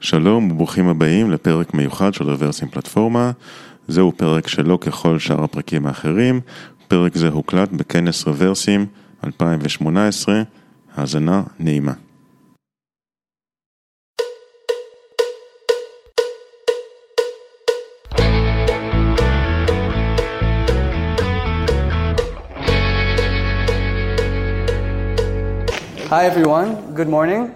שלום וברוכים הבאים לפרק מיוחד של רוורסים פלטפורמה. זהו פרק שלא ככל שאר הפרקים האחרים. פרק זה הוקלט בכנס רוורסים 2018. האזנה נעימה. Hi everyone, good morning.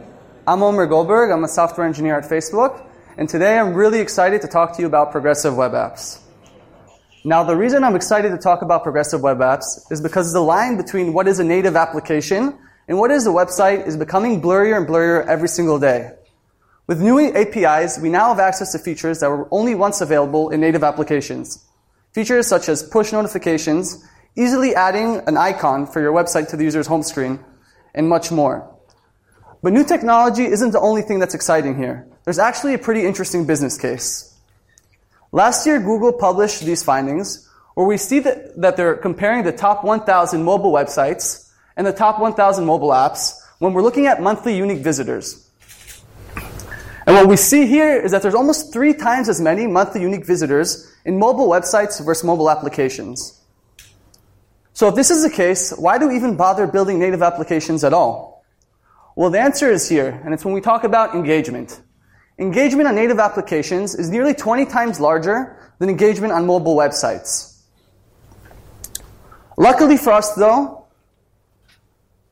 I'm Omer Goldberg, I'm a software engineer at Facebook, and today I'm really excited to talk to you about progressive web apps. Now, the reason I'm excited to talk about progressive web apps is because the line between what is a native application and what is a website is becoming blurrier and blurrier every single day. With new APIs, we now have access to features that were only once available in native applications. Features such as push notifications, easily adding an icon for your website to the user's home screen, and much more. But new technology isn't the only thing that's exciting here. There's actually a pretty interesting business case. Last year, Google published these findings, where we see that they're comparing the top 1,000 mobile websites and the top 1,000 mobile apps when we're looking at monthly unique visitors. And what we see here is that there's almost 3 times as many monthly unique visitors in mobile websites versus mobile applications. So if this is the case, why do we even bother building native applications at all? Well, the answer is here, and it's when we talk about engagement. Engagement on native applications is nearly 20 times larger than engagement on mobile websites. Luckily for us, though,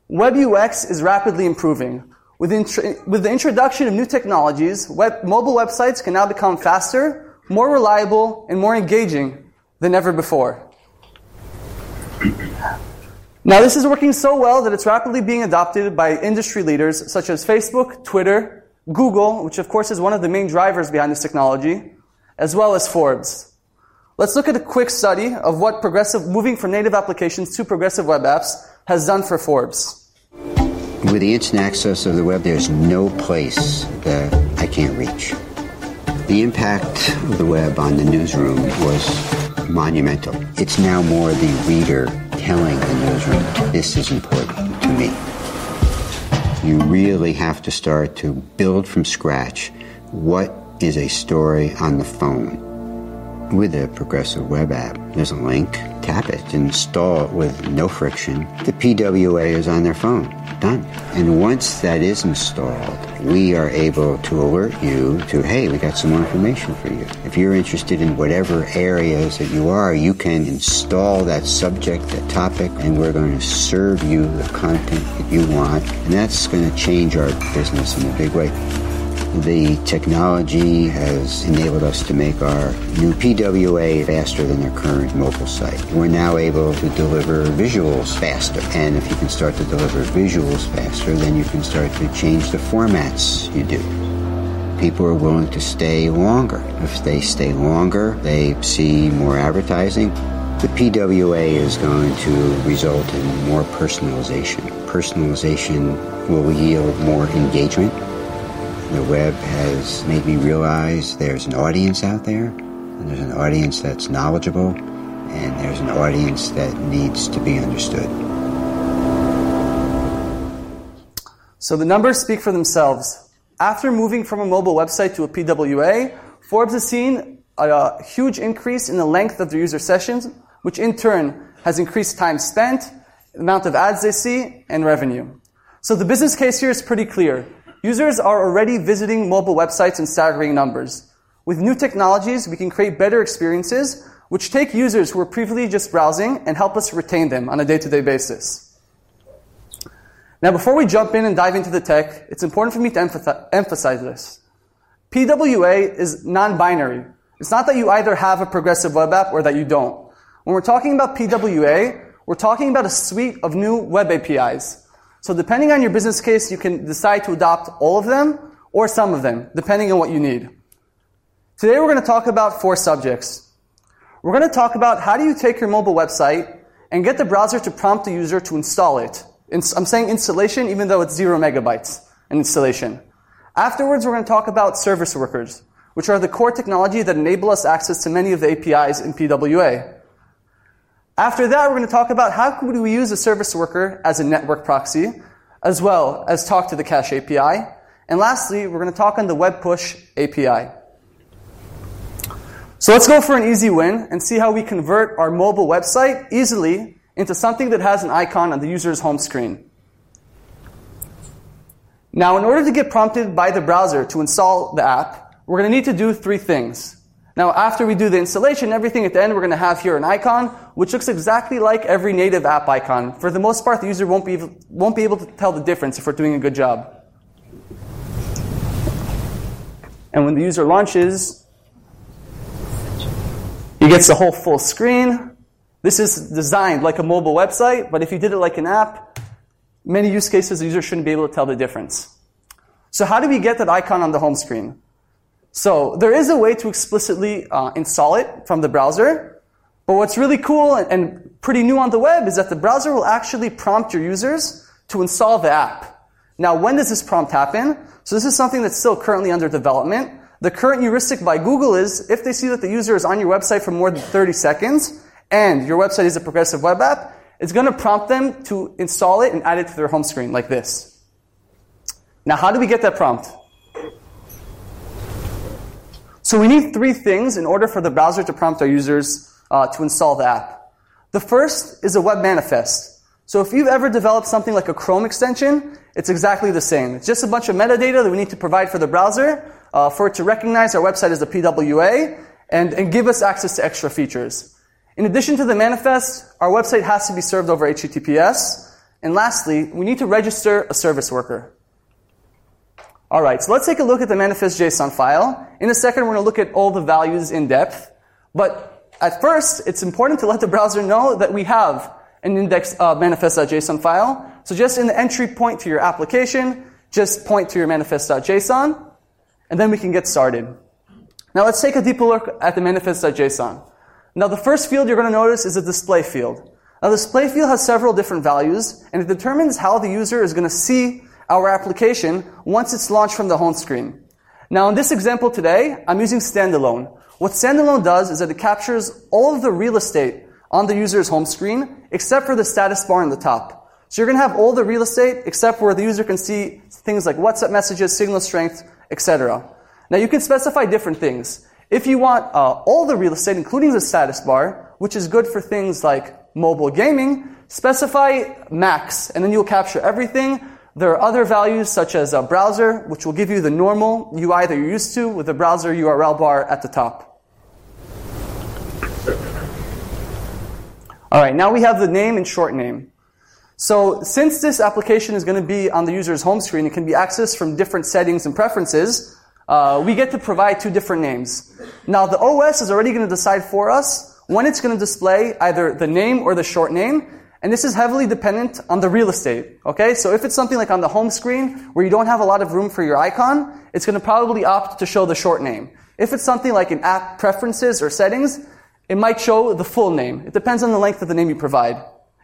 web UX is rapidly improving. With the introduction of new technologies, mobile websites can now become faster, more reliable, and more engaging than ever before. Now, this is working so well that it's rapidly being adopted by industry leaders such as Facebook, Twitter, Google, which of course is one of the main drivers behind this technology, as well as Forbes. Let's look at a quick study of what moving from native applications to progressive web apps has done for Forbes. With the instant access of the web, there's no place that I can't reach. The impact of the web on the newsroom was monumental. It's now more the reader telling the newsroom, this is important to me. You really have to start to build from scratch what is a story on the phone. With a progressive web app, there's a link, tap it, install it with no friction. The PWA is on their phone, done. And once that is installed, we are able to alert you to, hey, we got some more information for you. If you're interested in whatever areas that you are, you can install that subject, that topic, and we're going to serve you the content that you want. And that's going to change our business in a big way. The technology has enabled us to make our new PWA faster than their current mobile site. We're now able to deliver visuals faster. And if you can start to deliver visuals faster, then you can start to change the formats you do. People are willing to stay longer. If they stay longer, they see more advertising. The PWA is going to result in more personalization. Personalization will yield more engagement. The web has made me realize there's an audience out there, and there's an audience that's knowledgeable, and there's an audience that needs to be understood. So the numbers speak for themselves. After moving from a mobile website to a PWA, Forbes has seen a huge increase in the length of the user sessions, which in turn has increased time spent, the amount of ads they see, and revenue. So the business case here is pretty clear. Users are already visiting mobile websites in staggering numbers. With new technologies, we can create better experiences, which take users who were previously just browsing and help us retain them on a day-to-day basis. Now, before we jump in and dive into the tech, it's important for me to emphasize this. PWA is non-binary. It's not that you either have a progressive web app or that you don't. When we're talking about PWA, we're talking about a suite of new web APIs. So depending on your business case, you can decide to adopt all of them or some of them, depending on what you need. Today we're going to talk about 4 subjects. We're going to talk about how do you take your mobile website and get the browser to prompt the user to install it. I'm saying installation even though it's 0 megabytes in installation. Afterwards, we're going to talk about service workers, which are the core technology that enable us access to many of the APIs in PWA. After that, we're going to talk about how could we use a service worker as a network proxy, as well as talk to the cache API. And lastly, we're going to talk on the Web Push API. So let's go for an easy win and see how we convert our mobile website easily into something that has an icon on the user's home screen. Now, in order to get prompted by the browser to install the app, we're going to need to do three things. Now, after we do the installation, everything at the end, we're going to have here an icon, which looks exactly like every native app icon. For the most part, the user won't be able to tell the difference if we're doing a good job. And when the user launches, he gets the whole full screen. This is designed like a mobile website, but if you did it like an app, many use cases, the user shouldn't be able to tell the difference. So how do we get that icon on the home screen? So there is a way to explicitly install it from the browser, but what's really cool and pretty new on the web is that the browser will actually prompt your users to install the app. Now, when does this prompt happen? So this is something that's still currently under development. The current heuristic by Google is if they see that the user is on your website for more than 30 seconds and your website is a progressive web app, it's going to prompt them to install it and add it to their home screen like this. Now, how do we get that prompt? So we need three things in order for the browser to prompt our users to install the app. The first is a web manifest. So if you've ever developed something like a Chrome extension, it's exactly the same. It's just a bunch of metadata that we need to provide for the browser for it to recognize our website as a PWA and give us access to extra features. In addition to the manifest, our website has to be served over HTTPS. And lastly, we need to register a service worker. All right, so let's take a look at the manifest.json file. In a second, we're going to look at all the values in depth. But at first, it's important to let the browser know that we have an index manifest.json file. So just in the entry point to your application, just point to your manifest.json, and then we can get started. Now let's take a deeper look at the manifest.json. Now the first field you're going to notice is a display field. Now the display field has several different values, and it determines how the user is going to see our application once it's launched from the home screen. Now in this example today, I'm using standalone. What standalone does is that it captures all of the real estate on the user's home screen except for the status bar on the top. So you're going to have all the real estate except where the user can see things like WhatsApp messages, signal strength, etc. Now you can specify different things. If you want all the real estate, including the status bar, which is good for things like mobile gaming, specify max, and then you'll capture everything. There are other values such as a browser, which will give you the normal UI that you're used to with the browser URL bar at the top. All right, now we have the name and short name. So since this application is going to be on the user's home screen, it can be accessed from different settings and preferences, we get to provide two different names. Now the OS is already going to decide for us when it's going to display either the name or the short name. And this is heavily dependent on the real estate, okay? So if it's something like on the home screen where you don't have a lot of room for your icon, it's going to probably opt to show the short name. If it's something like in app preferences or settings, it might show the full name. It depends on the length of the name you provide.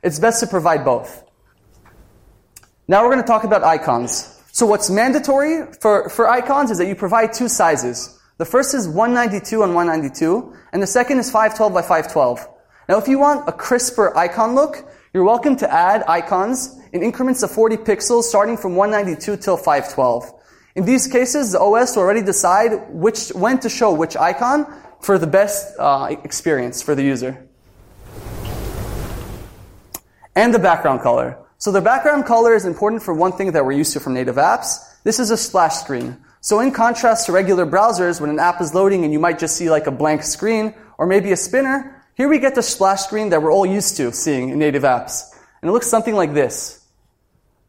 It's best to provide both. Now we're going to talk about icons. So what's mandatory for icons is that you provide two sizes. The first is 192 on 192, and the second is 512 by 512. Now if you want a crisper icon look, you're welcome to add icons in increments of 40 pixels starting from 192 till 512. In these cases, the OS will already decide when to show which icon for the best experience for the user. And the background color. So the background color is important for one thing that we're used to from native apps. This is a splash screen. So in contrast to regular browsers, when an app is loading and you might just see like a blank screen or maybe a spinner, here we get the splash screen that we're all used to seeing in native apps. And it looks something like this.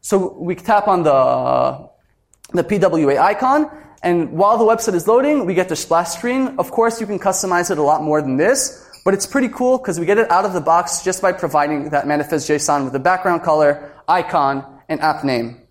So we tap on the PWA icon, and while the website is loading, we get the splash screen. Of course, you can customize it a lot more than this, but it's pretty cool because we get it out of the box just by providing that manifest.json with the background color, icon, and app name.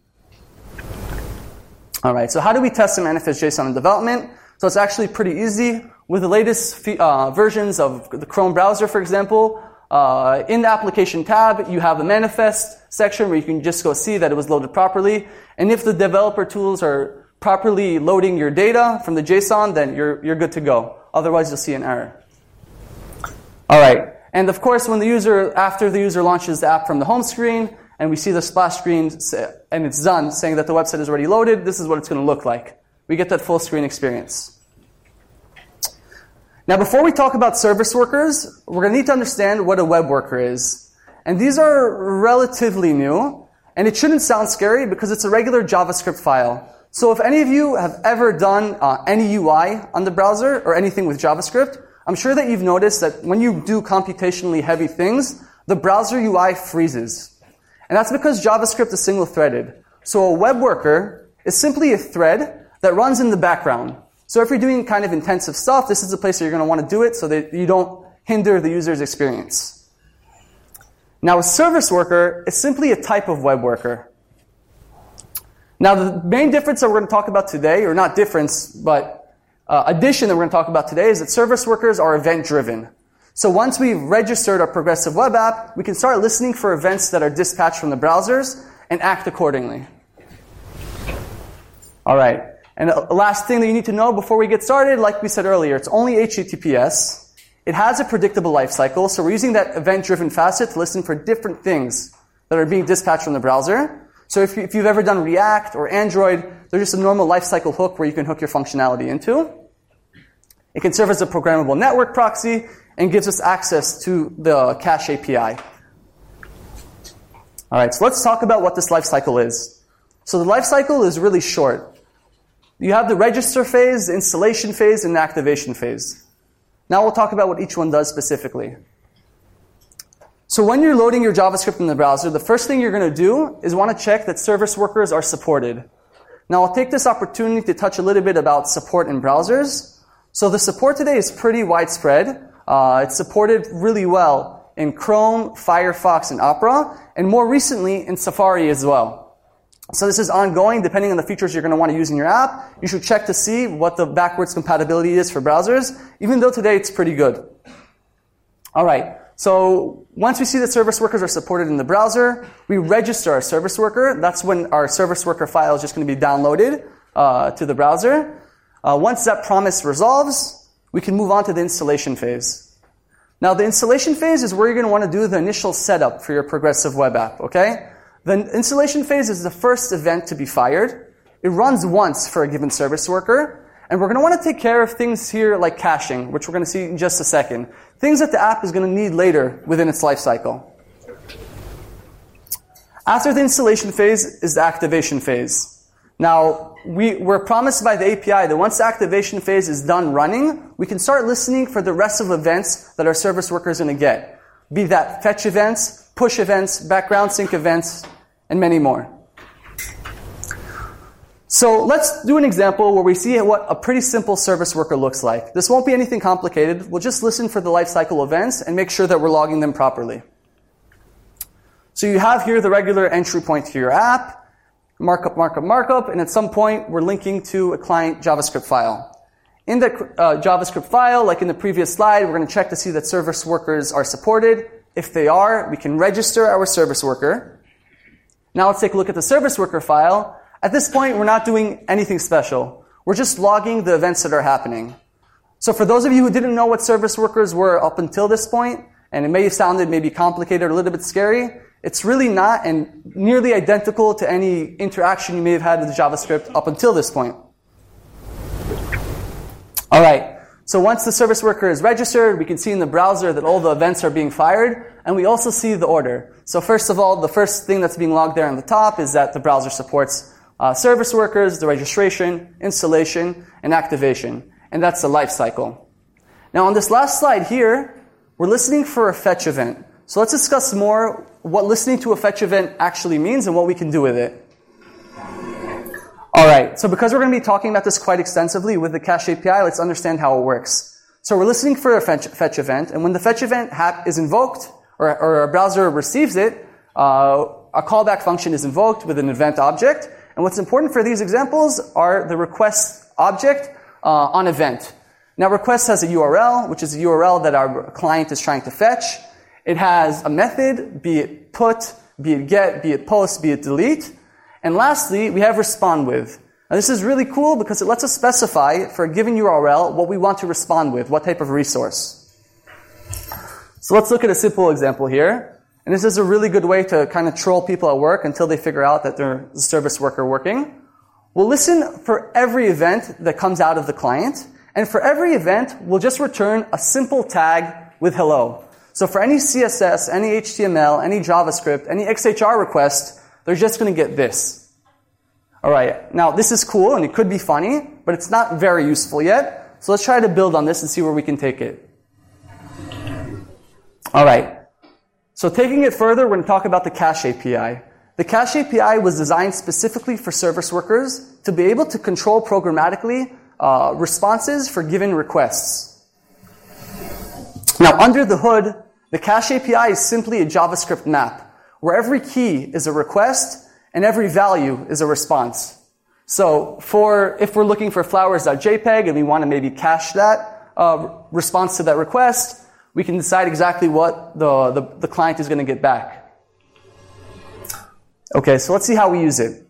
All right, so how do we test the manifest.json in development? So it's actually pretty easy. With the latest versions of the Chrome browser, for example, in the application tab, you have the manifest section where you can just go see that it was loaded properly. And if the developer tools are properly loading your data from the JSON, then you're good to go. Otherwise, you'll see an error. All right. And of course, after the user launches the app from the home screen, and we see the splash screen, and it's done, saying that the website is already loaded. This is what it's going to look like. We get that full screen experience. Now, before we talk about service workers, we're going to need to understand what a web worker is. And these are relatively new, and it shouldn't sound scary because it's a regular JavaScript file. So if any of you have ever done any UI on the browser or anything with JavaScript, I'm sure that you've noticed that when you do computationally heavy things, the browser UI freezes. And that's because JavaScript is single-threaded. So a web worker is simply a thread that runs in the background. So if you're doing kind of intensive stuff, this is the place that you're going to want to do it so that you don't hinder the user's experience. Now, a service worker is simply a type of web worker. Now, the main difference that we're going to talk about today, or not difference, but addition that we're going to talk about today is that service workers are event-driven. So once we've registered our progressive web app, we can start listening for events that are dispatched from the browsers and act accordingly. All right. And the last thing that you need to know before we get started, like we said earlier, it's only HTTPS. It has a predictable lifecycle, so we're using that event-driven facet to listen for different things that are being dispatched from the browser. So if you've ever done React or Android, there's just a normal lifecycle hook where you can hook your functionality into. It can serve as a programmable network proxy and gives us access to the cache API. All right, so let's talk about what this lifecycle is. So the lifecycle is really short. You have the register phase, the installation phase, and the activation phase. Now we'll talk about what each one does specifically. So when you're loading your JavaScript in the browser, the first thing you're going to do is want to check that service workers are supported. Now I'll take this opportunity to touch a little bit about support in browsers. So the support today is pretty widespread. It's supported really well in Chrome, Firefox, and Opera, and more recently in Safari as well. So this is ongoing. Depending on the features you're going to want to use in your app, you should check to see what the backwards compatibility is for browsers, even though today it's pretty good. All right. So once we see that service workers are supported in the browser, we register our service worker. That's when our service worker file is just going to be downloaded to the browser. Once that promise resolves, we can move on to the installation phase. Now, the installation phase is where you're going to want to do the initial setup for your progressive web app, okay? The installation phase is the first event to be fired. It runs once for a given service worker. And we're going to want to take care of things here like caching, which we're going to see in just a second. Things that the app is going to need later within its lifecycle. After the installation phase is the activation phase. Now, we're promised by the API that once the activation phase is done running, we can start listening for the rest of events that our service worker is going to get. Be that fetch events, push events, background sync events, and many more. So let's do an example where we see what a pretty simple service worker looks like. This won't be anything complicated. We'll just listen for the lifecycle events and make sure that we're logging them properly. So you have here the regular entry point to your app, markup, markup, markup, and at some point we're linking to a client JavaScript file. In the JavaScript file, like in the previous slide, we're going to check to see that service workers are supported. If they are, we can register our service worker. Now let's take a look at the service worker file. At this point, we're not doing anything special. We're just logging the events that are happening. So for those of you who didn't know what service workers were up until this point, and it may have sounded maybe complicated or a little bit scary, it's really not and nearly identical to any interaction you may have had with JavaScript up until this point. All right, so once the service worker is registered, we can see in the browser that all the events are being fired, and we also see the order. So first of all, the first thing that's being logged there on the top is that the browser supports service workers, the registration, installation, and activation. And that's the life cycle. Now on this last slide here, we're listening for a fetch event. So let's discuss more what listening to a fetch event actually means and what we can do with it. All right, so because we're going to be talking about this quite extensively with the cache API, let's understand how it works. So we're listening for a fetch event, and when the fetch event is invoked, or a browser receives it, a callback function is invoked with an event object. And what's important for these examples are the request object on event. Now, request has a URL, which is a URL that our client is trying to fetch. It has a method, be it put, be it get, be it post, be it delete. And lastly, we have respond with. Now, this is really cool because it lets us specify for a given URL what we want to respond with, what type of resource. So let's look at a simple example here. And this is a really good way to kind of troll people at work until they figure out that they're a service worker working. We'll listen for every event that comes out of the client, and for every event, we'll just return a simple tag with hello. So for any CSS, any HTML, any JavaScript, any XHR request, they're just going to get this. All right, now this is cool, and it could be funny, but it's not very useful yet. So let's try to build on this and see where we can take it. All right, so taking it further, we're going to talk about the Cache API. The Cache API was designed specifically for service workers to be able to control programmatically responses for given requests. Now, under the hood, the Cache API is simply a JavaScript map, where every key is a request and every value is a response. So if we're looking for flowers.jpg and we want to maybe cache that response to that request, we can decide exactly what the client is going to get back. Okay, so let's see how we use it.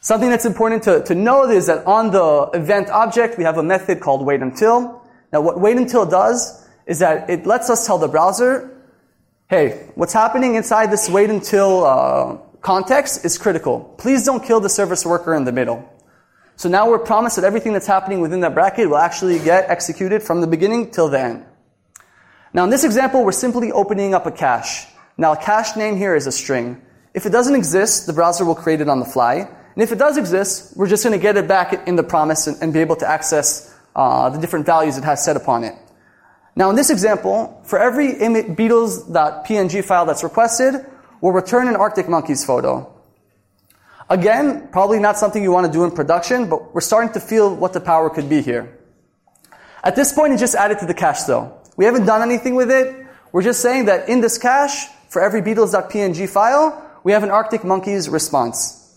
Something that's important to note is that on the event object, we have a method called waitUntil. Now, what waitUntil does is that it lets us tell the browser, hey, what's happening inside this waitUntil context is critical. Please don't kill the service worker in the middle. So now we're promised that everything that's happening within that bracket will actually get executed from the beginning till the end. Now, in this example, we're simply opening up a cache. Now, a cache name here is a string. If it doesn't exist, the browser will create it on the fly. And if it does exist, we're just going to get it back in the promise and be able to access the different values it has set upon it. Now, in this example, for every Beatles.png file that's requested, we'll return an Arctic Monkeys photo. Again, probably not something you want to do in production, but we're starting to feel what the power could be here. At this point, it just added to the cache, though. We haven't done anything with it. We're just saying that in this cache, for every Beatles.png file, we have an Arctic Monkeys response.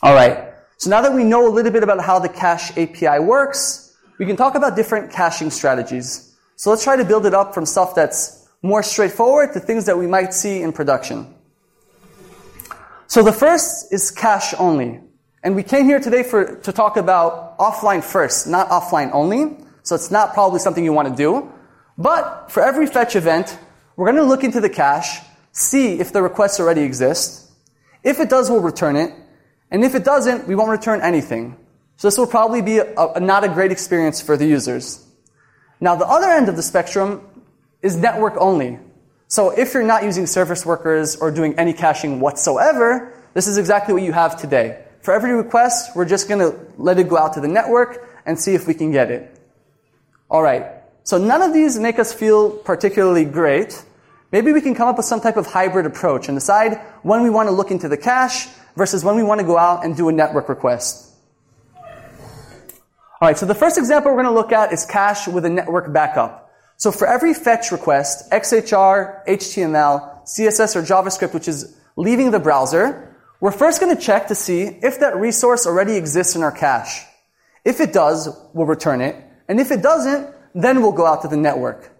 All right, so now that we know a little bit about how the Cache API works, we can talk about different caching strategies. So let's try to build it up from stuff that's more straightforward to things that we might see in production. So the first is cache only. And we came here today to talk about offline first, not offline only. So it's not probably something you want to do. But for every fetch event, we're going to look into the cache, see if the request already exists. If it does, we'll return it. And if it doesn't, we won't return anything. So this will probably be not a great experience for the users. Now, the other end of the spectrum is network only. So if you're not using service workers or doing any caching whatsoever, this is exactly what you have today. For every request, we're just going to let it go out to the network and see if we can get it. All right. So none of these make us feel particularly great. Maybe we can come up with some type of hybrid approach and decide when we want to look into the cache versus when we want to go out and do a network request. All right, so the first example we're going to look at is cache with a network backup. So for every fetch request, XHR, HTML, CSS, or JavaScript, which is leaving the browser, we're first going to check to see if that resource already exists in our cache. If it does, we'll return it. And if it doesn't, then we'll go out to the network.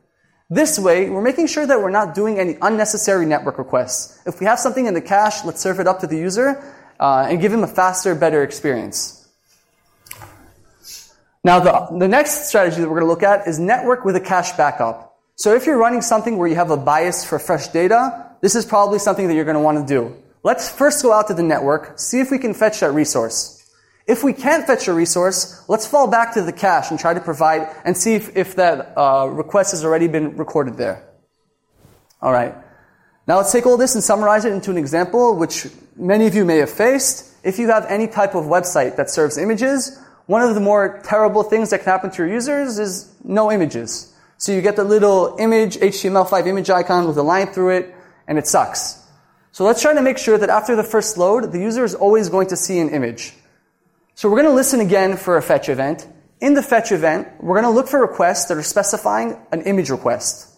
This way, we're making sure that we're not doing any unnecessary network requests. If we have something in the cache, let's serve it up to the user and give him a faster, better experience. Now, the next strategy that we're going to look at is network with a cache backup. So if you're running something where you have a bias for fresh data, this is probably something that you're going to want to do. Let's first go out to the network, see if we can fetch that resource. If we can't fetch a resource, let's fall back to the cache and try to provide and see if that request has already been recorded there. All right. Now let's take all this and summarize it into an example, which many of you may have faced. If you have any type of website that serves images, one of the more terrible things that can happen to your users is no images. So you get the little image, HTML5 image icon with a line through it, and it sucks. So let's try to make sure that after the first load, the user is always going to see an image. So we're going to listen again for a fetch event. In the fetch event, we're going to look for requests that are specifying an image request.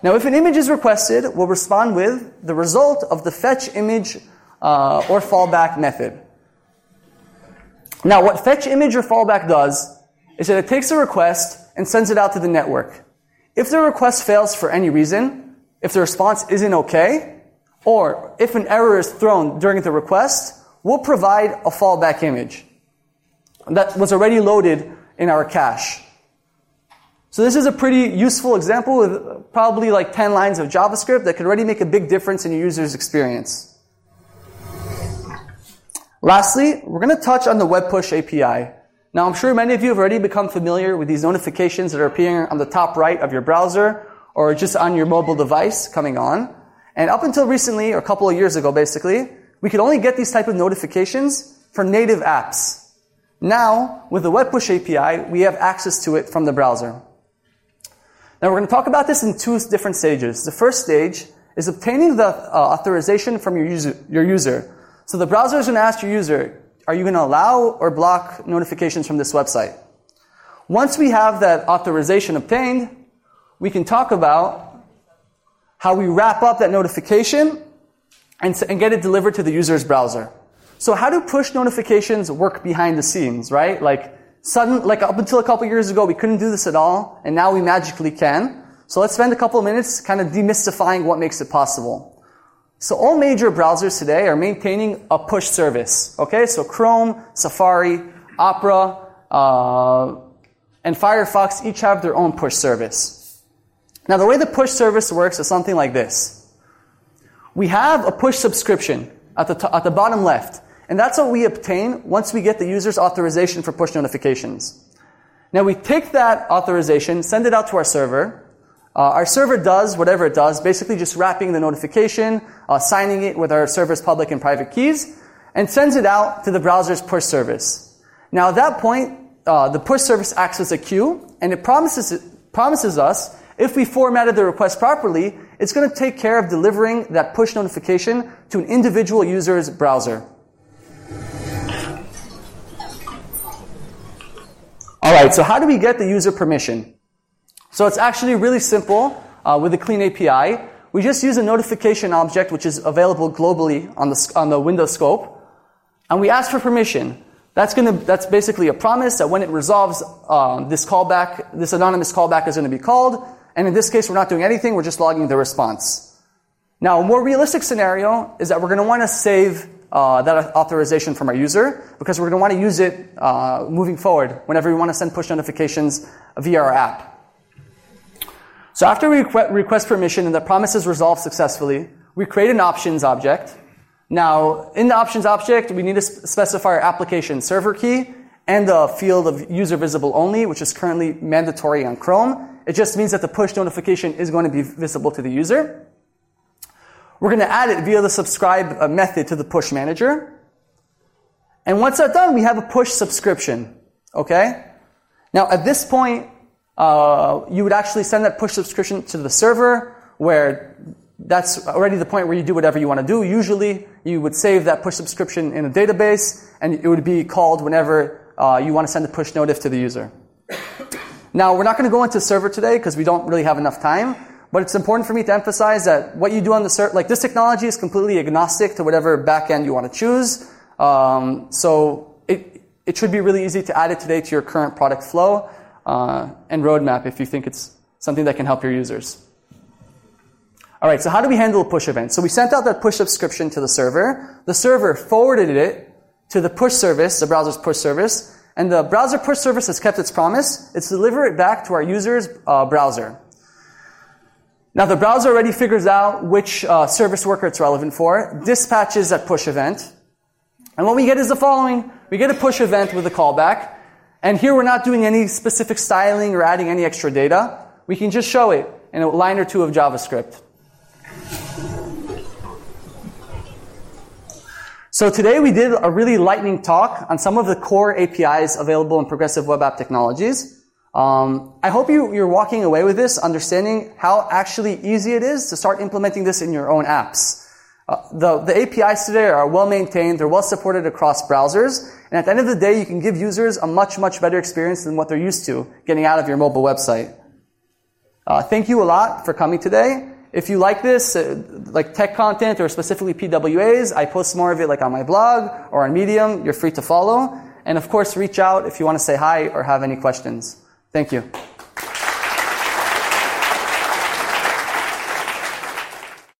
Now, if an image is requested, we'll respond with the result of the fetch image or fallback method. Now, what fetch image or fallback does is that it takes a request and sends it out to the network. If the request fails for any reason, if the response isn't okay, or if an error is thrown during the request, we'll provide a fallback image that was already loaded in our cache. So this is a pretty useful example with probably like 10 lines of JavaScript that could already make a big difference in your user's experience. Lastly, we're going to touch on the Web Push API. Now, I'm sure many of you have already become familiar with these notifications that are appearing on the top right of your browser or just on your mobile device coming on. And up until recently, or a couple of years ago basically, we could only get these type of notifications for native apps. Now, with the Web Push API, we have access to it from the browser. Now, we're going to talk about this in two different stages. The first stage is obtaining the authorization from your user. So the browser is going to ask your user, are you going to allow or block notifications from this website? Once we have that authorization obtained, we can talk about how we wrap up that notification and get it delivered to the user's browser. So how do push notifications work behind the scenes, right? Like up until a couple years ago, we couldn't do this at all, and now we magically can. So let's spend a couple of minutes kind of demystifying what makes it possible. So all major browsers today are maintaining a push service, okay? So Chrome, Safari, Opera, and Firefox each have their own push service. Now the way the push service works is something like this. We have a push subscription at the bottom left. And that's what we obtain once we get the user's authorization for push notifications. Now we take that authorization, send it out to our server. Our server does whatever it does, basically just wrapping the notification, signing it with our server's public and private keys, and sends it out to the browser's push service. Now at that point, the push service acts as a queue, and it promises us, if we formatted the request properly, it's going to take care of delivering that push notification to an individual user's browser. Alright, so how do we get the user permission? So it's actually really simple with a clean API. We just use a notification object which is available globally on the window scope, and we ask for permission. That's basically a promise that when it resolves this anonymous callback is going to be called, and in this case we're not doing anything, we're just logging the response. Now a more realistic scenario is that we're going to want to save that authorization from our user, because we're going to want to use it moving forward whenever we want to send push notifications via our app. So after we request permission and the promise is resolved successfully, we create an options object. Now, in the options object, we need to specify our application server key and the field of user visible only, which is currently mandatory on Chrome. It just means that the push notification is going to be visible to the user. We're going to add it via the subscribe method to the push manager. And once that's done, we have a push subscription. Okay? Now, at this point, you would actually send that push subscription to the server, where that's already the point where you do whatever you want to do. Usually, you would save that push subscription in a database, and it would be called whenever you want to send a push notif to the user. Now, we're not going to go into server today because we don't really have enough time. But it's important for me to emphasize that what you do on the server, like this technology is completely agnostic to whatever backend you want to choose. So it should be really easy to add it today to your current product flow and roadmap if you think it's something that can help your users. All right, so how do we handle a push event? So we sent out that push subscription to the server. The server forwarded it to the push service, the browser's push service, and the browser push service has kept its promise. It's delivered it back to our user's browser. Now the browser already figures out which service worker it's relevant for, dispatches that push event, and what we get is the following. We get a push event with a callback, and here we're not doing any specific styling or adding any extra data. We can just show it in a line or two of JavaScript. So today we did a really lightning talk on some of the core APIs available in Progressive Web App Technologies. I hope you're walking away with this, understanding how actually easy it is to start implementing this in your own apps. The APIs today are well-maintained, they're well-supported across browsers, and at the end of the day, you can give users a much, much better experience than what they're used to getting out of your mobile website. Thank you a lot for coming today. If you like this, like tech content or specifically PWAs, I post more of it like on my blog or on Medium. You're free to follow. And of course, reach out if you want to say hi or have any questions. Thank you.